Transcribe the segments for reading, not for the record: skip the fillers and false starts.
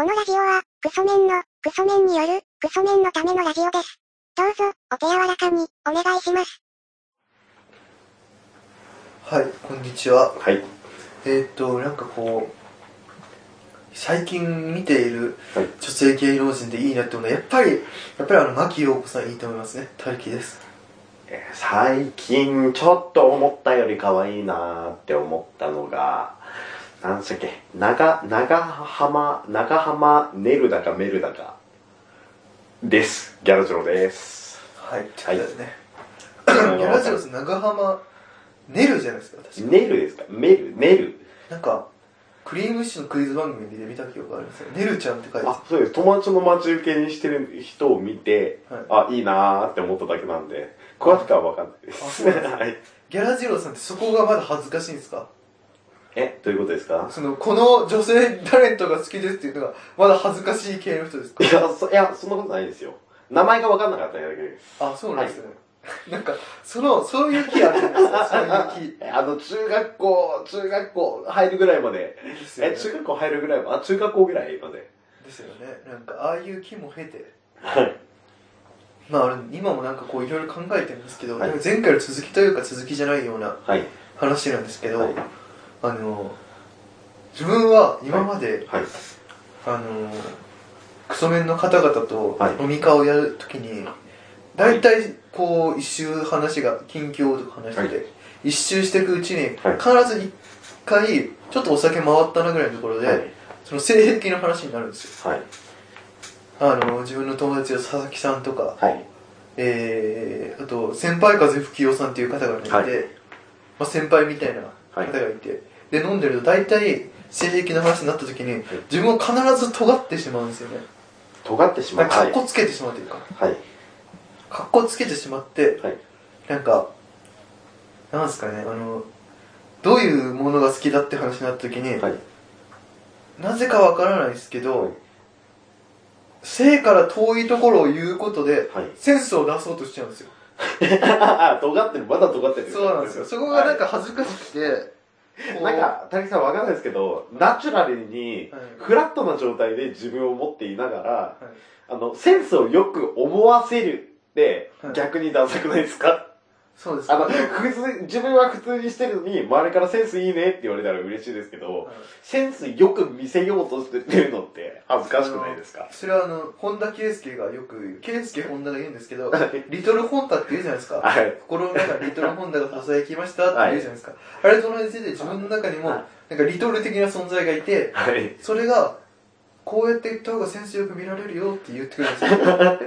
このラジオは、クソメンによる、クソメンのためのラジオです。どうぞ、お手柔らかに、お願いします。はい、こんにちは。はい。最近見ている女性芸能人でいいなって思うのは、やっぱり牧陽子さんいいと思いますね。たるきです。最近ちょっと思ったより可愛いなって思ったのが、何でしたっけ、長浜ねるだかめるだかです。ギャラジロです。はい、ちょっとですね。はい、ギャラジロです。長浜ねるじゃないですか、確かに。ねるですか、ねる。なんか、クリームシチューのクイズ番組で見た記憶があるんですよ。ねるちゃんって書いてある。あ、そうです。友達の待ち受けにしてる人を見て、はい、あ、いいなーって思っただけなんで、詳しくは分かんないです。あ、そうですね。はい。ギャラジロさんってそこがまだ恥ずかしいんですか？どういうことですか？この女性タレントが好きですっていうのが、まだ恥ずかしい系の人ですか？いや、そんなことないですよ。名前が分かんなかっただけです。あ、そうなんですね。はい、なんか、そういう気あるんですか？そういう気。中学校入るぐらいまで。ですよね。中学校ぐらいまで。ですよね。なんか、ああいう気も経て。はい。まあ、今もなんかこう、いろいろ考えてるんですけど、はい、前回の続きというか続きじゃないような話なんですけど、はい、自分は今まで、はいはい、クソメンの方々と飲み会をやるときに、はい、大体こう一周話が近況とか話してて、はい、一周していくうちに必ず一回ちょっとお酒回ったなぐらいのところで、はい、その性癖の話になるんですよ、はい、自分の友達の佐々木さんとか、はい、あと先輩風吹雄さんっていう方がいて、はい、まあ、先輩みたいな方がいて、はい、で飲んでると大体性癖の話になった時に、はい、自分は必ず尖ってしまうんですよね。尖ってしまう、かっこつけてしまうというか、はい、かっこつけてしまって、はい、なんか、なんですかね、どういうものが好きだって話になった時に、はい、なぜかわからないですけど、はい、性から遠いところを言うことで、はい、センスを出そうとしちゃうんですよ。尖ってる、まだ尖ってる。そうなんですよ。そこがなんか恥ずかしくて、はい、なんか、たるきさんわかんないですけど、ナチュラルに、フラットな状態で自分を持っていながら、はい、センスをよく思わせる。で、はい、逆にダサくないですか？そうですね。自分は普通にしてるのに、周りからセンスいいねって言われたら嬉しいですけど、はい、センスよく見せようとしてるのって恥ずかしくないですか？それは本田圭佑がよく言う、圭佑本田が言うんですけど、リトル本田って言うじゃないですか。はい、心の中にリトル本田が囁きましたって言うじゃないですか。はい、あれと同じで自分の中にも、なんかリトル的な存在がいて、はい、それが、こうやって言った方がセンスよく見られるよって言ってくるんですよ。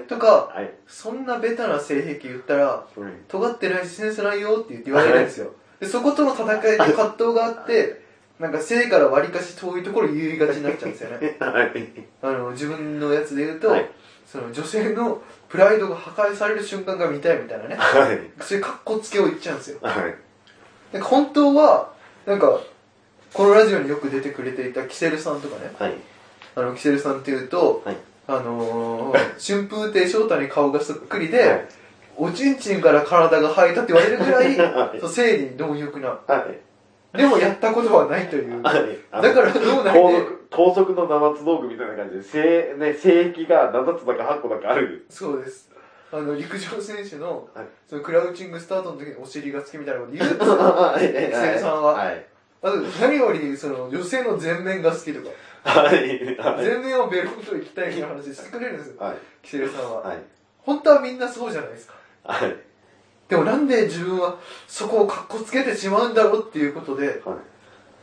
とか、はい、そんなベタな性癖言ったら、尖ってないしセンスないよって言われるんですよ。で、そことの戦いで葛藤があって、なんか性から割りかし遠いところ言いがちになっちゃうんですよね。自分のやつで言うと、はい、その女性のプライドが破壊される瞬間が見たいみたいなね。はい、そういうカッコつけを言っちゃうんですよ。はい、なんか本当は、なんか、このラジオによく出てくれていたキセルさんとかね、はい、キセルさんっていうと、はい、春風亭昇太に顔がそっくりで、はい、おちんちんから体が生えたって言われるぐらい、はい、生理に貪欲な、はい、でもやったことはないという、はい、だから脳内で盗賊の七つ道具みたいな感じで性癖が7つだか8個だかある。そうです。陸上選手の、はい、そのクラウチングスタートの時にお尻が好きみたいなこと言うんですよ。キセルさんは、はい、あと何より女性の前面が好きとか、はいはい、前面をベロンと行きたいみたいな話してくれるんですよ、はい、キセルさんは、はい、本当はみんなそうじゃないですか、はい、でもなんで自分はそこをカッコつけてしまうんだろうっていうことで、はい、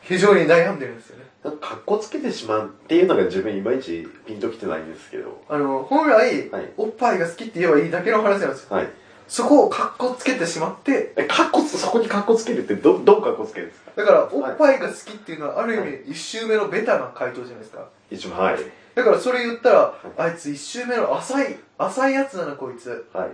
非常に悩んでるんですよね。なんかカッコつけてしまうっていうのが自分いまいちピンときてないんですけど、本来、はい、おっぱいが好きって言えばいいだけの話なんですよ、はい、そこをカッコつけてしまって、そこにカッコつけるってどうカッコつけるんですか？だから、おっぱいが好きっていうのは、ある意味、一周目のベタな回答じゃないですか。一番、はい。だから、それ言ったら、はい、あいつ一周目の浅いやつだな、こいつ。はい。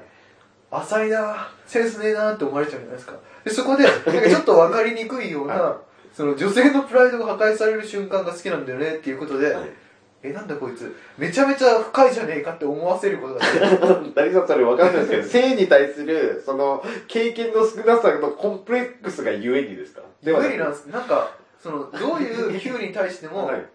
浅いな、センスねえなって思われちゃうんじゃないですか。で、そこで、なんかちょっとわかりにくいような、はい、女性のプライドが破壊される瞬間が好きなんだよねっていうことで、はい、なんだこいつ、めちゃめちゃ深いじゃねえかって思わせることだけど。誰かそれ分かんないですけど、性に対する、経験の少なさのコンプレックスがゆえにですか？ゆえになんです。なんか、どういう Q に対しても、はい、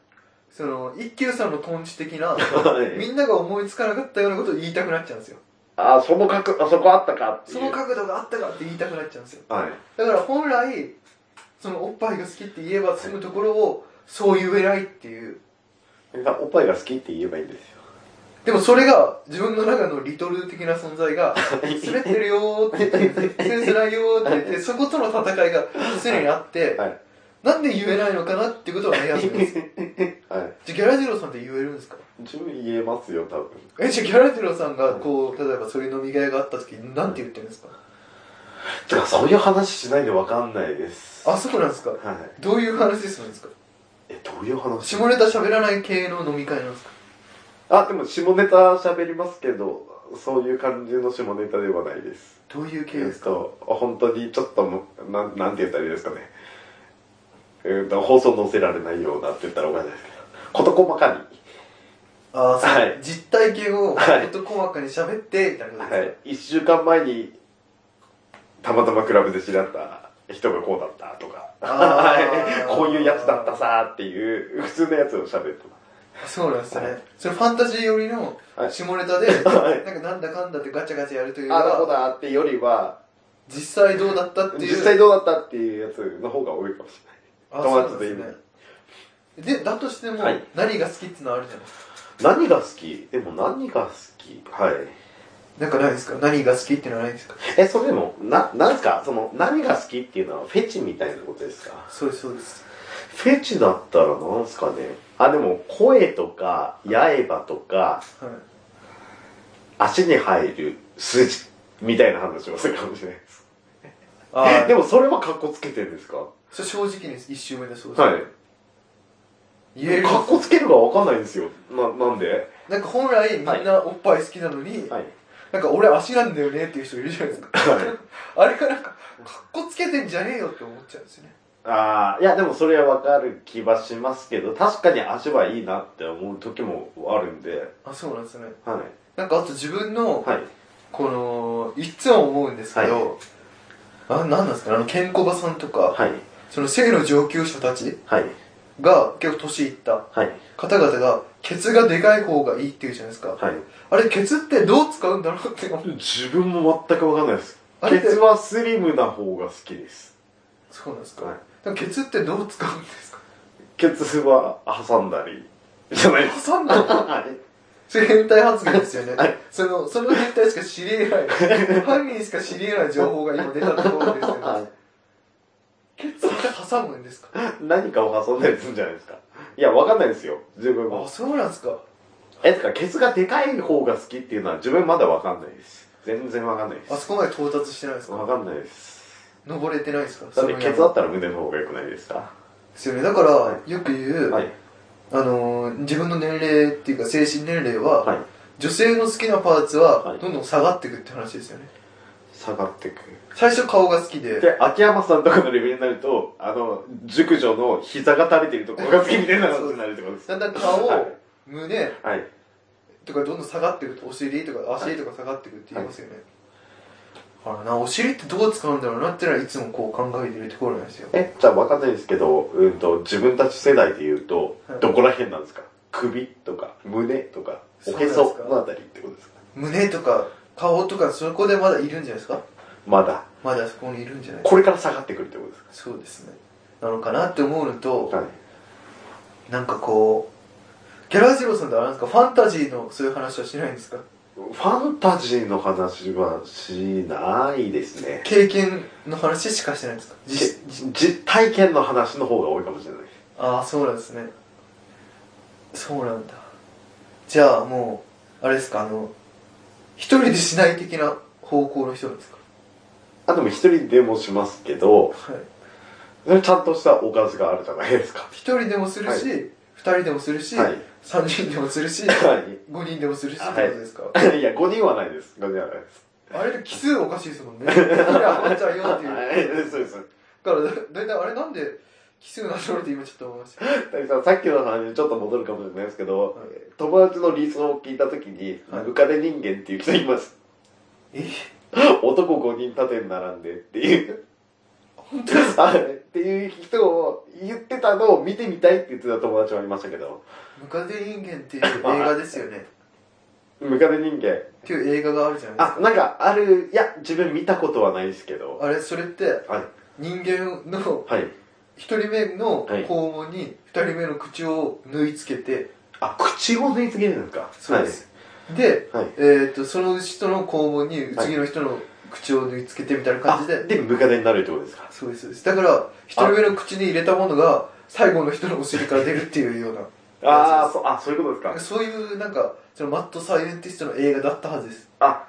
その一休さんのトンチ的な、はい、みんなが思いつかなかったようなことを言いたくなっちゃうんですよ。あ、その角度、あそこあったかっていう、その角度があったかって言いたくなっちゃうんですよ、はい、だから本来そのおっぱいが好きって言えば済むところをそう言えないっていう、おっぱいが好きって言えばいいんですよ。でもそれが自分の中のリトル的な存在が擦れてるよーって言って擦れづらいよーって言ってそことの戦いが常にあって、はいはい、なんで言えないのかなってことは悩んでます、はい、じゃあギャラジローさんって言えるんですか？自分言えますよ多分。え、じゃあギャラジローさんがこう例えばそういう飲み会があった時なんて言ってるんですか？だからそういう話しないでわかんないです。あ、そうなんですか、はい、どういう話するんですか？どういう話？下ネタ喋らない系の飲み会なんですか？あ、でも下ネタ喋りますけどそういう感じの下ネタではないです。どういう系ですか？本当にちょっと なんて言ったらいいですかね、放送載せられないようなって言ったらおかしいですけど事細かに、あ、そう、はい、実体系を事細かに喋ってみたいなことですか、はいはい、1週間前にたまたまクラブで知り合った人がこうだったとかこういうやつだったさっていう普通のやつを喋ってます。そうなんですね、はい、それファンタジー寄りの下ネタで、はい、なんだかんだってガチャガチャやるというかあだこだってよりは実際どうだったっていうやつの方が多いかもしれない。友達という意味で、だとしても何が好きってのあるじゃないですか、はい、何が好き？でも何が好き？はいなんかないですか？何が好きってのはないですか？それでも、なんすかその、何が好きっていうのはフェチみたいなことですか？そうです、そうです。フェチだったらなんすかね。あ、でも、声とか、刃とか、はい、足に入る筋みたいな話をするかもしれないです。あでも、それはカッコつけてるんですか？それ正直です。一周目でそうです。はい。言える。カッコつけるかわかんないんですよ。なんでなんか本来、みんなおっぱい好きなのに、はいはいなんか俺足なんだよねっていう人いるじゃないですか。あれがなんか、かっこつけてんじゃねえよって思っちゃうんですよね。ああ、いやでもそれはわかる気はしますけど、確かに足はいいなって思う時もあるんで。あ、そうなんですね。はい。なんかあと自分の、はい、この、いつも思うんですけど、はい、なんですかね、ケンコバさんとか、はい、その性の上級者たちが、結構年いった方々が、はいケツがでかい方がいいっていうじゃないですか、はい、あれケツってどう使うんだろうって自分も全く分かんないです。ケツはスリムな方が好きです。そうなんですか、はい、でもケツってどう使うんですか？ケツは挟んだりじゃないですか。挟んだり、はい、それ変態発言ですよね、はい、その変態しか知り得ない犯人しか知り得ない情報が今出たところですよね、はい、ケツって挟むんですか？何かを挟んだりするんじゃないですか？いや、わかんないですよ、自分も。あ、そうなんですか。だから、ケツがでかい方が好きっていうのは自分まだわかんないです。全然わかんないです。あそこまで到達してないですか？わかんないです。登れてないですか？だってケツだったら胸の方が良くないですか？ですよね、だから、はい、よく言う、はい、自分の年齢っていうか精神年齢は、はい、女性の好きなパーツはどんどん下がっていくって話ですよね。下がっていく。最初顔が好きで。で、秋山さんとかのレベルになると、熟女の膝が垂れてるところが好きみたいなことになるってことです。だんだん顔、はい、胸、はい、とかどんどん下がっていくと、お尻とか足とか下がっていくって言いますよね。はいはい、お尻ってどう使うんだろうなってのはいつもこう考えてるところなんですよ。じゃあ分かんないですけど、自分たち世代で言うと、はい、どこら辺なんですか？首とか、胸とか、おへそのあたりってことですか？胸とか、顔とかそこでまだいるんじゃないですか？まだそこにいるんじゃないですか？これから下がってくるってことですか？そうですね。なのかなって思うのと、はい、なんかこうギャラジローさんってあれなんですか？ファンタジーのそういう話はしないんですか？ファンタジーの話はしないですね。経験の話しかしてないんですか？実体験の話の方が多いかもしれない。ああ、そうなんですね。そうなんだ。じゃあもうあれですか、一人でしない的な方向の人ですか？でも一人でもしますけど、はい、それちゃんとしたおかずがあるじゃないですか。一人でもするし、はい、二人でもするし、はい、三人でもするし、はい、五人でもするしってことですか？はい、いや、五人はないです。五人はないです。あれ奇数おかしいですもんね。いや、あっちゃうよっていう。そうです。だからだいたいあれなんで奇数なのって今ちょっと思いました。さっきの話にちょっと戻るかもしれないですけど、はい、友達の理想を聞いたときに、はい、浮かれ人間っていう人います。え？男5人縦に並んでっていう。っていう人を言ってたのを見てみたいって言ってた友達もいましたけど。ムカデ人間っていう映画ですよね。ムカデ人間っていう映画があるじゃないですか。あ、なんかある、いや自分見たことはないですけど。あれそれって、はい、人間の一人目の肛門に二人目の口を縫い付けて、はい、あ、口を縫い付けるんですか。そうです。はい、で、はい、その人の肛門に次の人の、はい、口を縫い付けてみたいな感じで、でムカデになるってことですか。そうです、そうです。だから一人目の口に入れたものが最後の人のお尻から出るっていうようなあー、あ、そういうことですか。そういうなんかそのマッドサイエンティストの映画だったはずです。あ、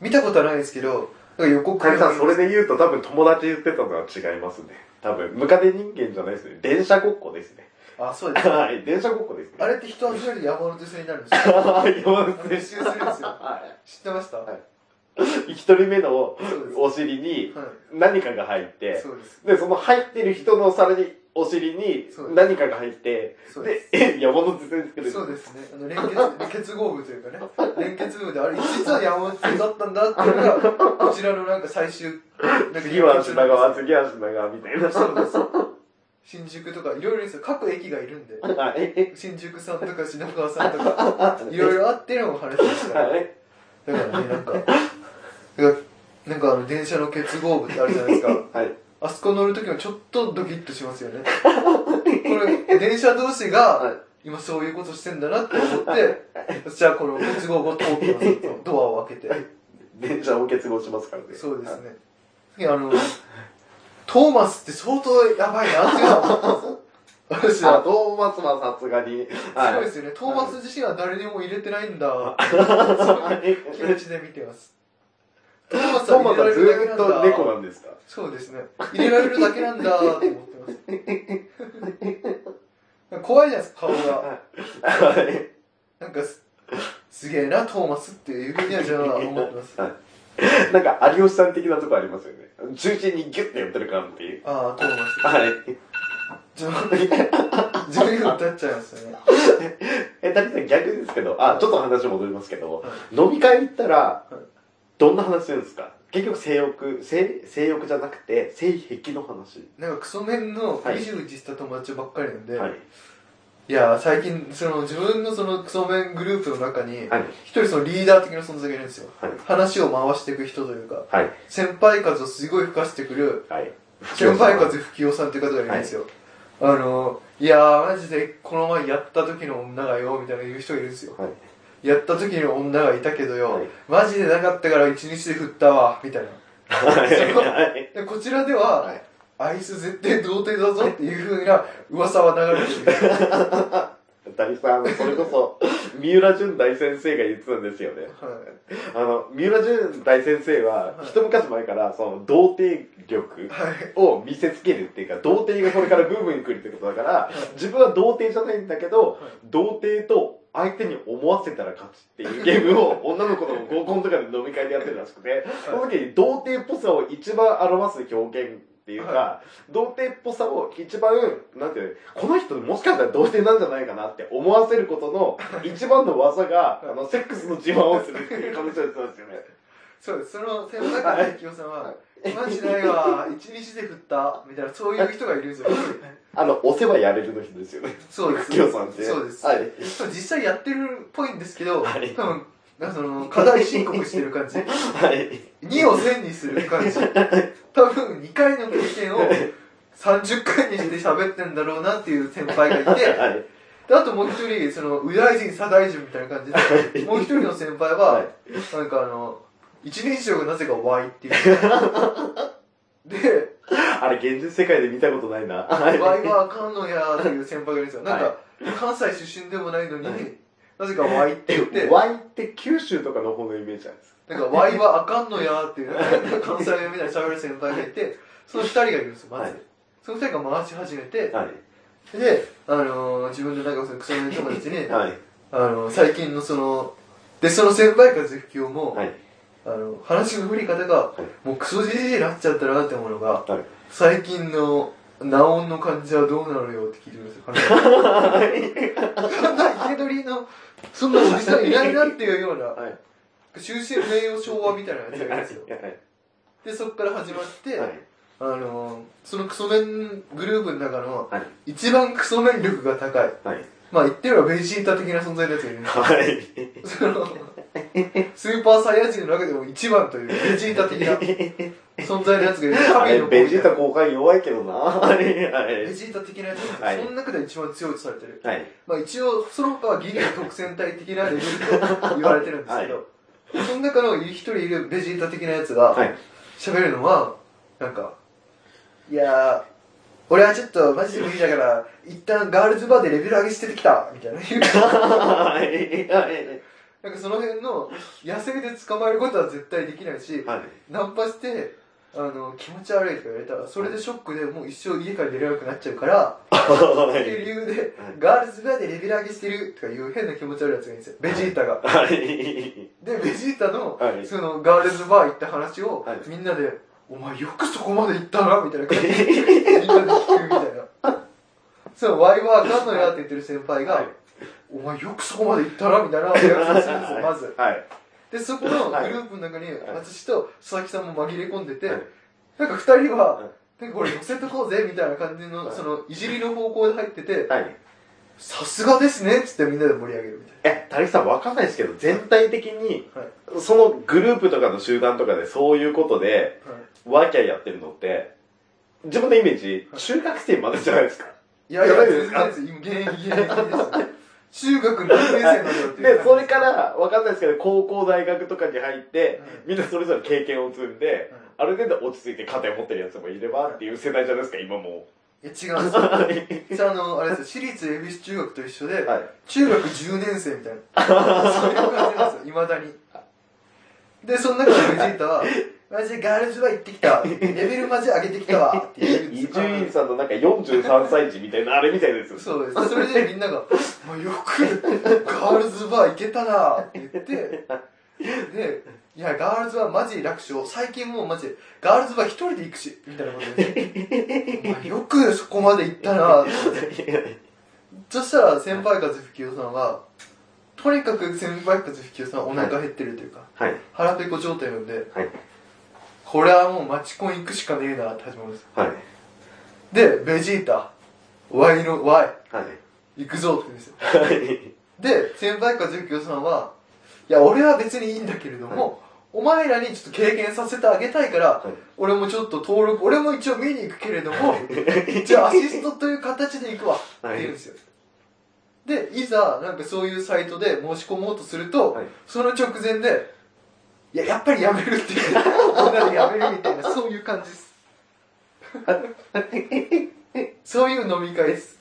見たことはないですけど、なんか予告。谷さんそれで言うと多分友達言ってたのは違いますね。多分ムカデ人間じゃないですね。電車ごっこですね。あ、そうです。はい、電車ごっこですね。あれって人は一人で山手線になるんですよ。山手線。練習するんですよ。はい。知ってました。はい、一人目のお尻に何かが入って、はい、でその入ってる人のさらにお尻に何かが入って、で山手線作る。そうですね。あの結合部というかね、連結部であれ実は山手線だったんだっていうのがこちらのなんか最終なんか次は品川、次は品川みたいな。そうです。新宿とかいろいろですよ。各駅がいるんで、新宿さんとか品川さんとかいろいろあってのお話でした。だからね、なんか。なんかあの電車の結合部ってあるじゃないですか。はい。あそこ乗るときもちょっとドキッとしますよね。これ、電車同士が今そういうことしてんだなって思って、じゃあこの結合部を通ってますと、ドアを開けて。電車を結合しますからね。そうですね。次、トーマスって相当やばいなっていうのは思ったんです。私は。トーマスはさすがに。すごいですよね。トーマス自身は誰にも入れてないんだ。そういう気持ちで見てます。トーマスはずーっと猫なんですか。そうですね。入れられるだけなんだーって思ってます。怖いじゃないですか、顔が。なんかすげえな、トーマスっていうふうにはじゃあ思ってます。なんか有吉さん的なとこありますよね。中心にギュッてやってる感っていう。ああ、トーマス。はい。自分が歌っちゃいますよね。谷さん逆ですけど、あ、ちょっと話戻りますけど、飲み会行ったら、どんな話するんですか。結局性欲、性欲じゃなくて性癖の話。なんかクソメンのうじうじした友達ばっかりなんで、はい、いや最近その自分のそのクソメングループの中に一人そのリーダー的な存在がいるんですよ。はい、話を回していく人というか、はい、先輩風をすごい吹かしてくる、はい、先輩風吹雄さんっていう方がいるんですよ。はい、いやーマジでこの前やった時の女がよみたいな言う人がいるんですよ。はい、やった時に女がいたけどよ、はい、マジでなかったから一日で振ったわみたいなでこちらでは、はい、あいつ絶対童貞だぞっていう風な噂は流れてる谷さん、それこそ三浦淳大先生が言ってたんですよね、はい、三浦淳大先生は、はい、一昔前からその童貞力を見せつけるっていうか、はい、童貞がこれからブームに来るってことだから、はい、自分は童貞じゃないんだけど、はい、童貞と相手に思わせたら勝ちっていうゲームを女の子の合コンとかで飲み会でやってるらしくて、その時に童貞っぽさを一番表す表現っていうか、はい、童貞っぽさを一番、なんていうの、この人もしかしたら童貞なんじゃないかなって思わせることの一番の技が、セックスの自慢をするっていう感じなんですよね。そうです。その先輩から清さんは、マジないわ、一日で振った、みたいな、そういう人がいるんですよ。押せばやれるの人ですよね。そうです。清さんって。そうです。はい。実際やってるっぽいんですけど、はい、多分、課題申告してる感じ。はい。2を1000にする感じ。多分、2回の経験を30回にして喋ってんだろうなっていう先輩がいて、はい。で、あともう一人、右大臣、左大臣みたいな感じで、はい、もう一人の先輩は、はい、なんか一人称がなぜか Y っていうで、あれ現実世界で見たことないな。Y はあかんのやーっていう先輩がいるんですよ。なんか関西出身でもないのになぜか Y って言って、 Y って九州とかの方のイメージなんですか。なんか Y はあかんのやーっていう関西弁みたいに喋る先輩がいて、その2人がいるんですよ。まずその2人が回し始めて、で自分のなんかクソメン友達に最近のでその先輩から絶叫も話の振り方が、もうクソじじいになっちゃったなって思うのが、最近のナオンの感じはどうなのよって聞いてください。そんな生け捕りの、そんなおじさんいないなっていうような、終身名誉昭和みたいなやつがいるんですよ。で、そこから始まって、そのクソメングループの中の一番クソメン力が高い、はい、まあ言ってみればベジータ的な存在のやつがいるんです、はい、そのスーパーサイヤ人の中でも一番というベジータ的な存在のやつがいる神のベジータ後半弱いけどなベジータ的なやつが、はい、その中で一番強いとされてる、はい、まあ一応その他はギリの特戦隊的なレベルと言われてるんですけど、はい、その中の一人いるベジータ的なやつが喋るのはなんかいやー俺はちょっとマジで無理だから一旦ガールズバーでレベル上げしてきたみたいな言うなんかその辺の野生で捕まえることは絶対できないし、はい、ナンパして気持ち悪いとか言われたらそれでショックでもう一生家から出れなくなっちゃうからっていう理由でガールズバーでレベル上げしてるとかいう変な気持ち悪いやつがいいんですよベジータが、はい、でベジータ の、はい、そのガールズバー行った話を、はい、みんなでお前よくそこまで行ったなみたいな感じでみんなで聞くみたいなそのワイはあかんのやって言ってる先輩が、はい、お前よくそこまで行ったなみたいなリアクションするんですよまず、はい、でそこのグループの中に、はい、私と佐々木さんも紛れ込んでて、はい、なんか2人は、はい、なんか俺寄せとこうぜみたいな感じの、はい、そのいじりの方向で入ってて、はいさすがですねっつってみんなで盛り上げるみたいな。たりきさんわかんないですけど、全体的に、はい、そのグループとかの集団とかでそういうことで、はい、ワーキャーやってるのって、自分のイメージ、はい、中学生までじゃないですか。いやいや、全然現役ですね。中学6年生なんだっていう。で、それからわかんないですけど、高校、大学とかに入って、はい、みんなそれぞれ経験を積んで、はい、ある程度落ち着いて家庭を持ってるやつもいればっていう世代じゃないですか、今も。いや違うんですよあれです私立恵比寿中学と一緒で、はい、中学10年生みたいなそういう感じなんですよ、いまだにで、その中でベジータはマジでガールズバー行ってきたレベルマジ上げてきたわって言うんですよ伊集院さんのなんか43歳児みたいなあれみたいなやつそうです、それでみんながまあよくガールズバー行けたなって言ってで、いやガールズバーマジ楽勝最近もうマジガールズバー一人で行くしみたいなことで、まあ、よくそこまで行ったなってそしたら先輩風吹雄さんはとにかく先輩風吹雄さんはお腹減ってるというか、はいはい、腹ペコ状態なんで、はい、これはもうマチコン行くしかねえなって始まるんです、はい、でベジータ Y の Y、はい、行くぞって言うんですよ、はい、で先輩風吹雄さんはいや俺は別にいいんだけれども、はい、お前らにちょっと経験させてあげたいから、はい、俺もちょっと登録俺も一応見に行くけれども、はい、じゃあアシストという形で行くわ、はい、って言うんですよでいざなんかそういうサイトで申し込もうとすると、はい、その直前でいややっぱりやめるっていう女でやめるみたいなそういう感じですそういう飲み会です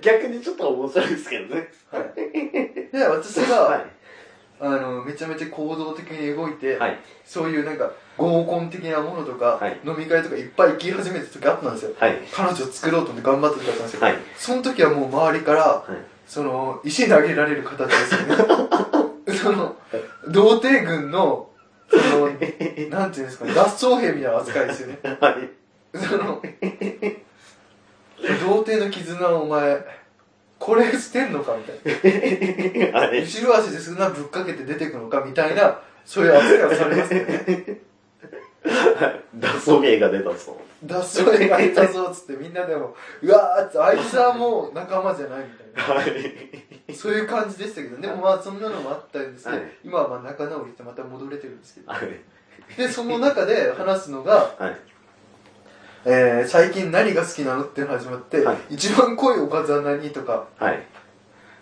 逆にちょっと面白いですけどねはいで私が、はい、めちゃめちゃ行動的に動いて、はい、そういうなんか合コン的なものとか、はい、飲み会とかいっぱい行き始めた時あったんですよ、はい、彼女を作ろうと思って頑張った時あったんですよ、はい、その時はもう周りから、はい、その石投げられる形ですよねその童貞軍のそのなんていうんですかね脱走兵みたいな扱いですよねはいその童貞の絆をお前これ捨てんのかみたいな後ろ足でそんなぶっかけて出てくのかみたいなそういう扱いをされますよね脱走芸が出たそう脱走芸が出たそうっつってみんなでもうわーっつあいつはもう仲間じゃないみたいな、はい、そういう感じでしたけどでもまあそんなのもあったんですけど、はい、今はまあ仲直りしてまた戻れてるんですけど、はい、でその中で話すのが、はい最近何が好きなのって始まって、はい、一番濃いおかずは何とか、はい、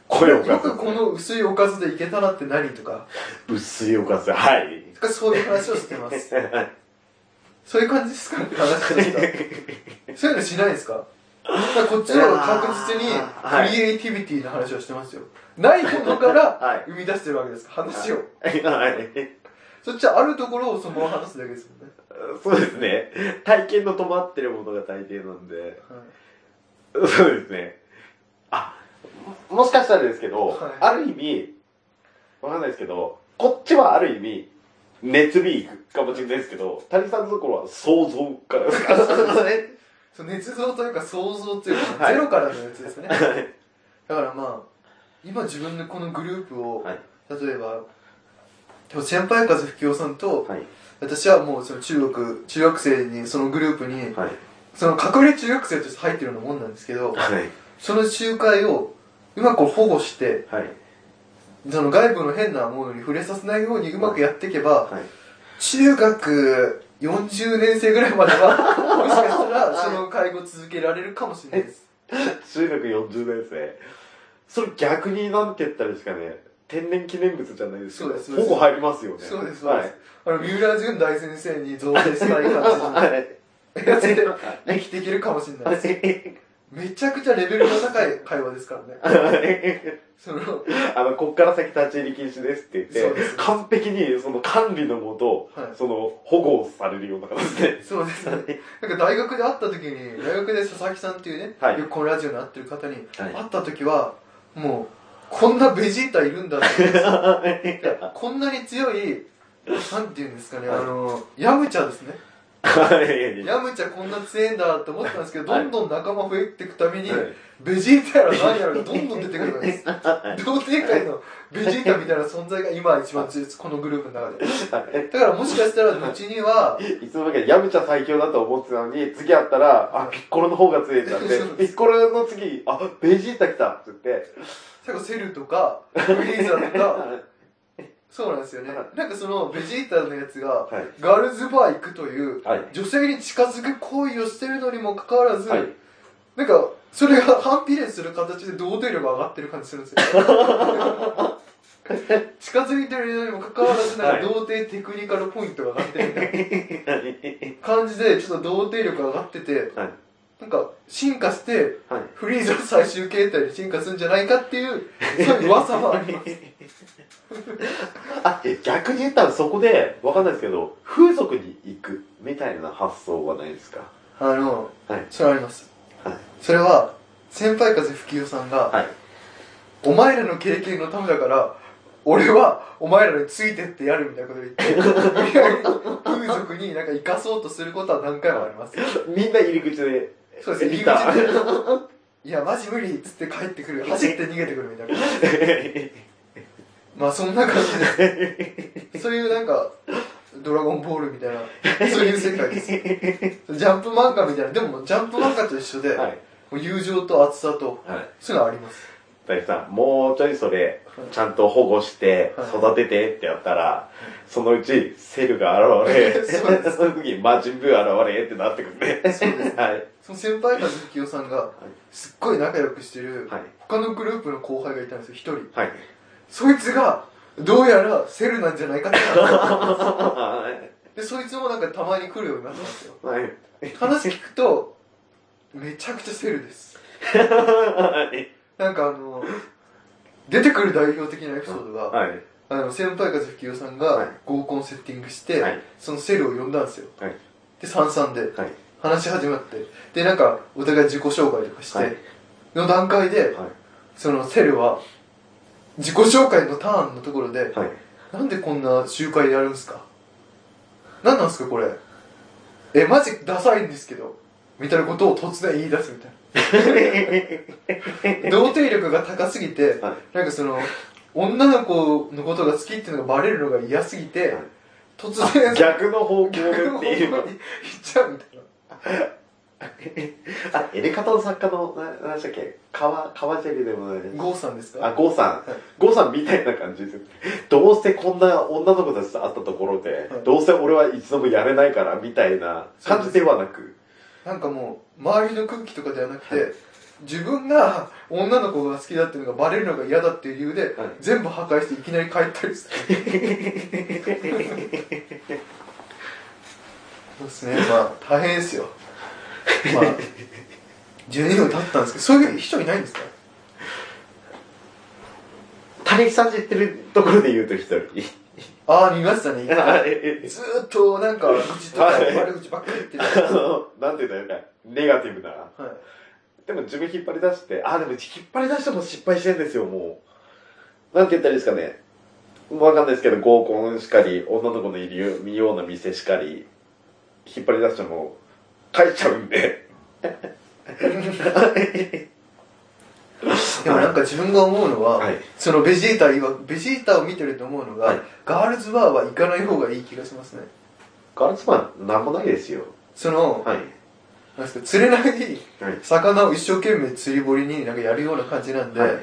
濃いおかずよくこの薄いおかずでいけたなって何とか薄いおかずはいとかそういう話をしてます、はい、そういう感じですかね話してましたそういうのしないですかこっちの方が確実にクリエイティビティの話をしてますよ、はい、ないものから生み出してるわけですか話を、はいはいそっちはあるところをそのまま話すだけですもんねそうですね体験の止まってるものが大抵なんで、はい、そうですねあ、もしかしたらですけど、はい、ある意味わかんないですけどこっちはある意味熱火いくかもしれないですけど谷さんのところは想像からですかそう熱像というか想像というか、はい、ゼロからのやつですね、はい、だからまあ今自分のこのグループを、はい、例えばでも先輩風吹雄さんと私はもうその中学生にそのグループに、はい、その隠れ中学生として入ってるようなもんなんですけど、はい、その集会をうまく保護して、はい、その外部の変なものに触れさせないようにうまくやっていけば、はい、中学40年生ぐらいまではもしかしたらその介護続けられるかもしれないです中学40年生それ逆になんて言ったらですかね、天然記念物じゃないですけど、保護入りますよね。そうです、そうです。はい、三浦淳大先生に贈呈したい感じで生きていけるかもしれないですめちゃくちゃレベルの高い会話ですからねそのこっから先立ち入り禁止ですって言って、完璧にその管理のもと、はい、その保護されるような形でそうですねなんか大学で会った時に、大学で佐々木さんっていうね、はい、よくこのラジオに会ってる方に、はい、会った時はもうこんなベジータいるんだってこんなに強い、なんていうんですかね、ヤムチャですねヤムチャこんな強いんだって思ったんですけど、どんどん仲間増えていくために、ベジータやら何やらどんどん出てくるんです同世界のベジータみたいな存在が今一番強いです、このグループの中で。だからもしかしたら後には、いつの間にかヤムチャ最強だと思ってたのに、次会ったら、あ、ピッコロの方が強いんだってピッコロの次、あ、ベジータ来たって言って最後セルとかフリーザとかそうなんですよね。なんかそのベジータのやつがガールズバー行くという女性に近づく行為をしてるのにもかかわらず、なんかそれが反比例する形で同定力が上がってる感じするんですよ近づいてるのにもかかわらず、なんか同定テクニカルポイントが上がってるみたいな感じで、ちょっと同定力が上がってて、なんか進化して、はい、フリーザ最終形態に進化するんじゃないかっていうそういう噂はありますあ、逆に言ったらそこでわかんないですけど、風俗に行くみたいな発想はないですか？はい、それはあります、はい、それは先輩風吹代さんが、はい、お前らの経験のためだから俺はお前らについてってやるみたいなこと言って風俗になんか生かそうとすることは何回もありますみんな入り口でそうですね、見たいやマジ無理っつって帰ってくる、走って逃げてくるみたいなまあそんな感じでそういうなんかドラゴンボールみたいなそういう世界ですジャンプ漫画みたいな、でもジャンプ漫画と一緒で、はい、もう友情と熱さと、はい、そういうのあります。大樹さん、もうちょいそれちゃんと保護して育ててってやったら、はい、そのうちセルが現れその時に魔人ブー現れってなってくるねそうです、はい、その先輩風吹代さんがすっごい仲良くしてる他のグループの後輩がいたんですよ、一人、はい、そいつがどうやらセルなんじゃないかってで、そいつもなんかたまに来るようになったんですよ、はい、話聞くとめちゃくちゃセルですなんか出てくる代表的なエピソードが、はい、先輩風吹代さんが合コンセッティングして、はい、そのセルを呼んだんですよ、はい、で、三々で話し始まって、はい、で、なんかお互い自己紹介とかして、はい、の段階で、はい、そのセルは自己紹介のターンのところで、はい、なんでこんな集会やるんすか、なんなんすかこれ、え、マジダサいんですけどみたいなことを突然言い出すみたいな同定力が高すぎて、はい、なんかその女の子のことが好きっていうのがバレるのが嫌すぎて、はい、突然逆の方向っていうのに行っちゃうみたいなあ、エレカタの作家の何でしたっけ、川ジェリでもない、ゴーさんですか、あ、ゴーさん、はい、ゴーさんみたいな感じですよ。どうせこんな女の子たちと会ったところで、はい、どうせ俺は一度もやれないからみたいな感じではなく、なんかもう周りの空気とかではなくて、はい、自分が女の子が好きだっていうのがバレるのが嫌だっていう理由で、はい、全部破壊していきなり帰ったりしてそうですね、まあ大変ですよまあ12分経ったんですけど、そういう人いないんですか？谷口さん知ってるところで言うと一人ああ、見ましたね。ずーっとなんか愚痴とか悪口ばっかり言ってるなんて言うんだよね、ネガティブな、はい、でも自分引っ張り出して、ああ、でも引っ張り出しても失敗してるんですよ。もうなんて言ったらいいですかね、わかんないですけど、合コンしかり女の子のいるような店しかり引っ張り出しても帰っちゃうんででもなんか自分が思うのは、はい、そのベジータを見てると思うのが、はい、ガールズバーは行かない方がいい気がしますね。ガラスパンなんもないですよ。その、はい、なんですか釣れない魚を一生懸命釣り堀になんかやるような感じなんで、はい、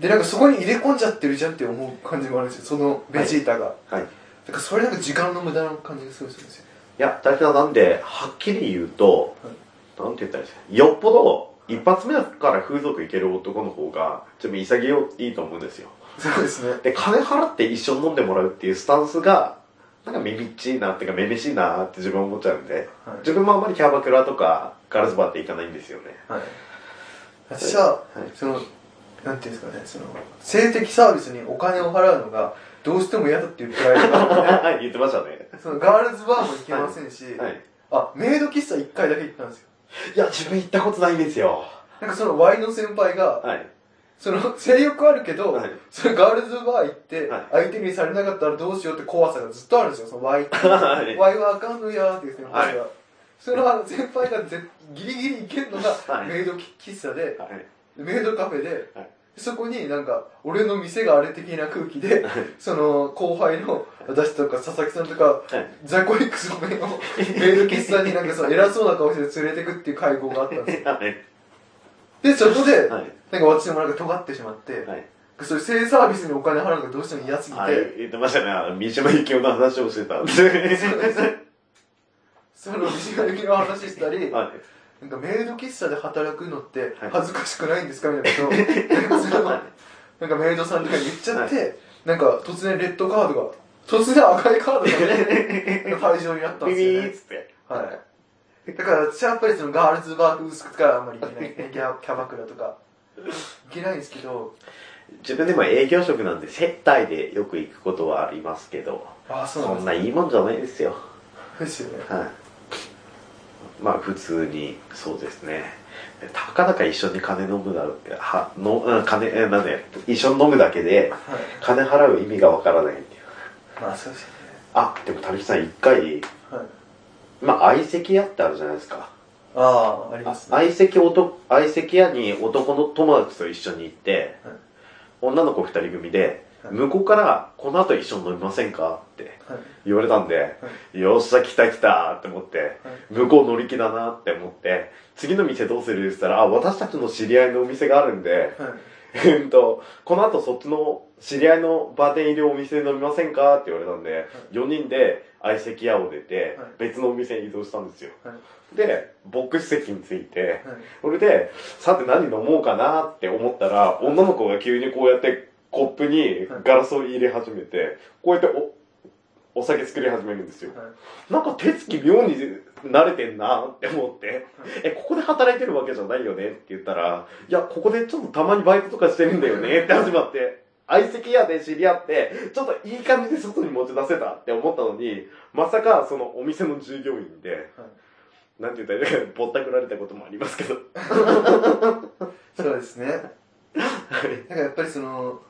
でなんかそこに入れ込んじゃってるじゃんって思う感じもあるんですよ、そのベジータが、はいはい、だからそれなんか時間の無駄な感じがするんですよ。いや大体なんではっきり言うと、はい、なんて言ったらいいですか、よっぽど一発目から風俗行ける男の方がちょっと潔いと思うんですよ。そうですね。で金払って一緒に飲んでもらうっていうスタンスがなんかみみっちいなっていうかめめしいなって自分は思っちゃうんで、はい、自分もあんまりキャバクラとかガラスバーって行かないんですよね。はい。私は、はい、そのなんていうんですかね、その性的サービスにお金を払うのがどうしても嫌だって言ってられるから、ね、言ってましたね。そのガールズバーも行けませんし、はいはい、あメイド喫茶1回だけ行ったんですよ。いや自分行ったことないんですよ。なんかそのワイの先輩が、はい、その性欲あるけど、はい、そのガールズバー行って、はい、相手にされなかったらどうしようって怖さがずっとあるんですよ。そのワイって、はい、ワイはあかんのやーっていう先輩が、はい、その先輩がギリギリ行けるのがメイド喫茶で、はい、メイドカフェで。はい、そこになんか俺の店があれ的な空気で、はい、その後輩の私とか佐々木さんとか、はい、ザコリックスの面をメイド喫茶になんかその偉そうな顔して連れてくっていう会合があったんですよ、はい、でそこで、はい、なんか私もなんか尖ってしまって、はい、そういう性サービスにお金払うのがどうしても嫌すぎて、はい、言ってましたね、三島由紀夫の話をしてたんでその三島由紀夫の話したり、はい、なんかメイド喫茶で働くのって恥ずかしくないんですかみたいなことをなんかメイドさんとかに言っちゃって、はい、なんか突然レッドカードが突然赤いカードがね会場になったんですよね。ビビーっつって、はい、だから私はやっぱりそのガールズバー薄くからあんまり行けない、キャバクラとか行けないんですけど、自分でも営業職なんで接待でよく行くことはありますけど、あ、そうなんですね、そんないいもんじゃないですよ。ですよね、はい、まあ普通にそうですね。たかだか一緒に金飲むだはの金なんで一緒に飲むだけで金払う意味がわからないっていう。まあそうですね。あでも旅人さん一回、はい、まあ相席屋ってあるじゃないですか。あああります、ね。相席屋に男の友達と一緒に行って、はい、女の子二人組で。向こうからこの後一緒に飲みませんかって言われたんで、はい、よっしゃ来た来たって思って、はい、向こう乗り気だなって思って、次の店どうするって言ったら、あ私たちの知り合いのお店があるんで、はい、この後そっちの知り合いのバーテンいるお店で飲みませんかって言われたんで、はい、4人で相席屋を出て、はい、別のお店に移動したんですよ、はい、でボックス席について、はい、それでさて何飲もうかなって思ったら、はい、女の子が急にこうやってコップにガラスを入れ始めて、はい、こうやって お酒作り始めるんですよ、はい、なんか手つき妙に慣れてんなって思って、はい、ここで働いてるわけじゃないよねって言ったら、いやここでちょっとたまにバイトとかしてるんだよねって始まって相席屋で知り合ってちょっといい感じで外に持ち出せたって思ったのに、まさかそのお店の従業員で、はい、なんて言ったらいいかぼったくられたこともありますけどそうですね、なんかやっぱりその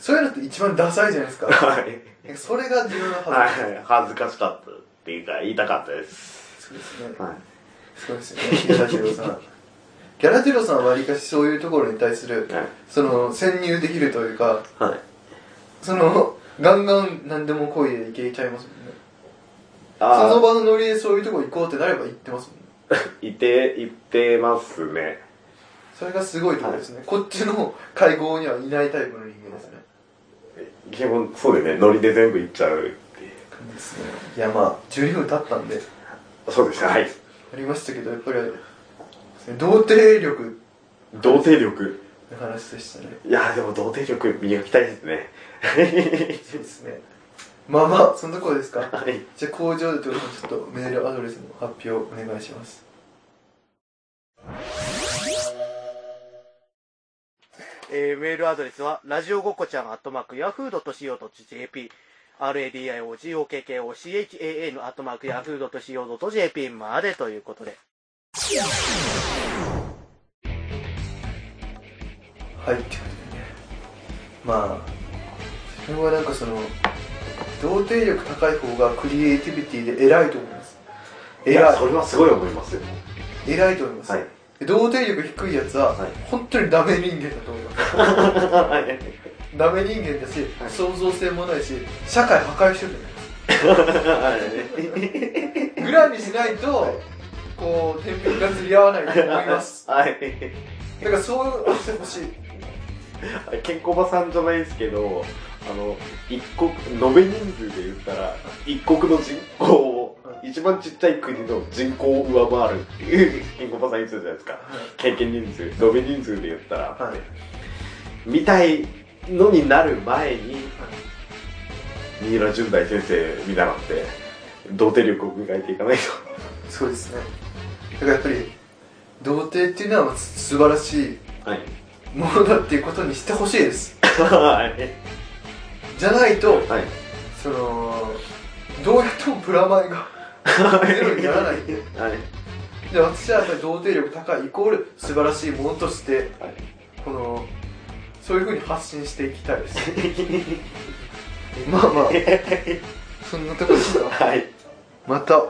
そういうのって一番ダサいじゃないですか。はい。それが自分の恥ずかしい、はい。恥ずかしかったっていうか言いたかったです。そうですね。はい。そうですね。ギャラティロさん。ギャラティロさんはわりかしそういうところに対する、はい、その潜入できるというか、はい、そのガンガン何でも恋でいけちゃいますもんね。あその場のノリでそういうところ行こうってなれば行ってますもんね。行ってますね。それがすごいところですね、はい。こっちの会合にはいないタイプの人間ですね。基本そうでね、ノリで全部いっちゃうっていう感じですね。いやまあ12分経ったんで、そうですね、はい、ありましたけど、やっぱり童貞力の話でしたね。いやでも童貞力磨きたいですねそうですね。まあまあそんなところですか、はい、じゃあ工場でちょっとメールアドレスの発表お願いします。メールアドレスはラジオごこちゃん@yahoo.co.jp、RADIOGOKKOCHAAN @yahoo.co.jp までということで、はいってことでね。まあ自分はなんかその童貞力高い方がクリエイティビティで偉いと思います。偉い。いやそれはすごい思いますよ。偉いと思います、はい。童貞力低いやつは、はい、本当にダメ人間だと思いますダメ人間だし、はい、創造性もないし、社会破壊してるじゃないですぐらいにしないと、はい、こう天秤が釣り合わないと思います。はい。だからそういうのしてほしい。健康場さんじゃないですけど、一国延べ人数で言ったら一国の人口を一番ちっちゃい国の人口を上回るっていう健康場さん言ってたじゃないですか。経験人数、延べ人数で言ったら、はい、みたいのになる前に。はい、三浦純大先生見習って童貞力を磨いていかないと。そうですね。だからやっぱり童貞っていうのは素晴らしいものだっていうことにしてほしいです、はい、じゃないと、はい、そのどうやってもプラマイがゼロにならないんで、はい、で私はやっぱり童貞力高いイコール素晴らしいものとして、はい、このそういうふうに発信していきたいですまあまあそんなとこですか。はい、また。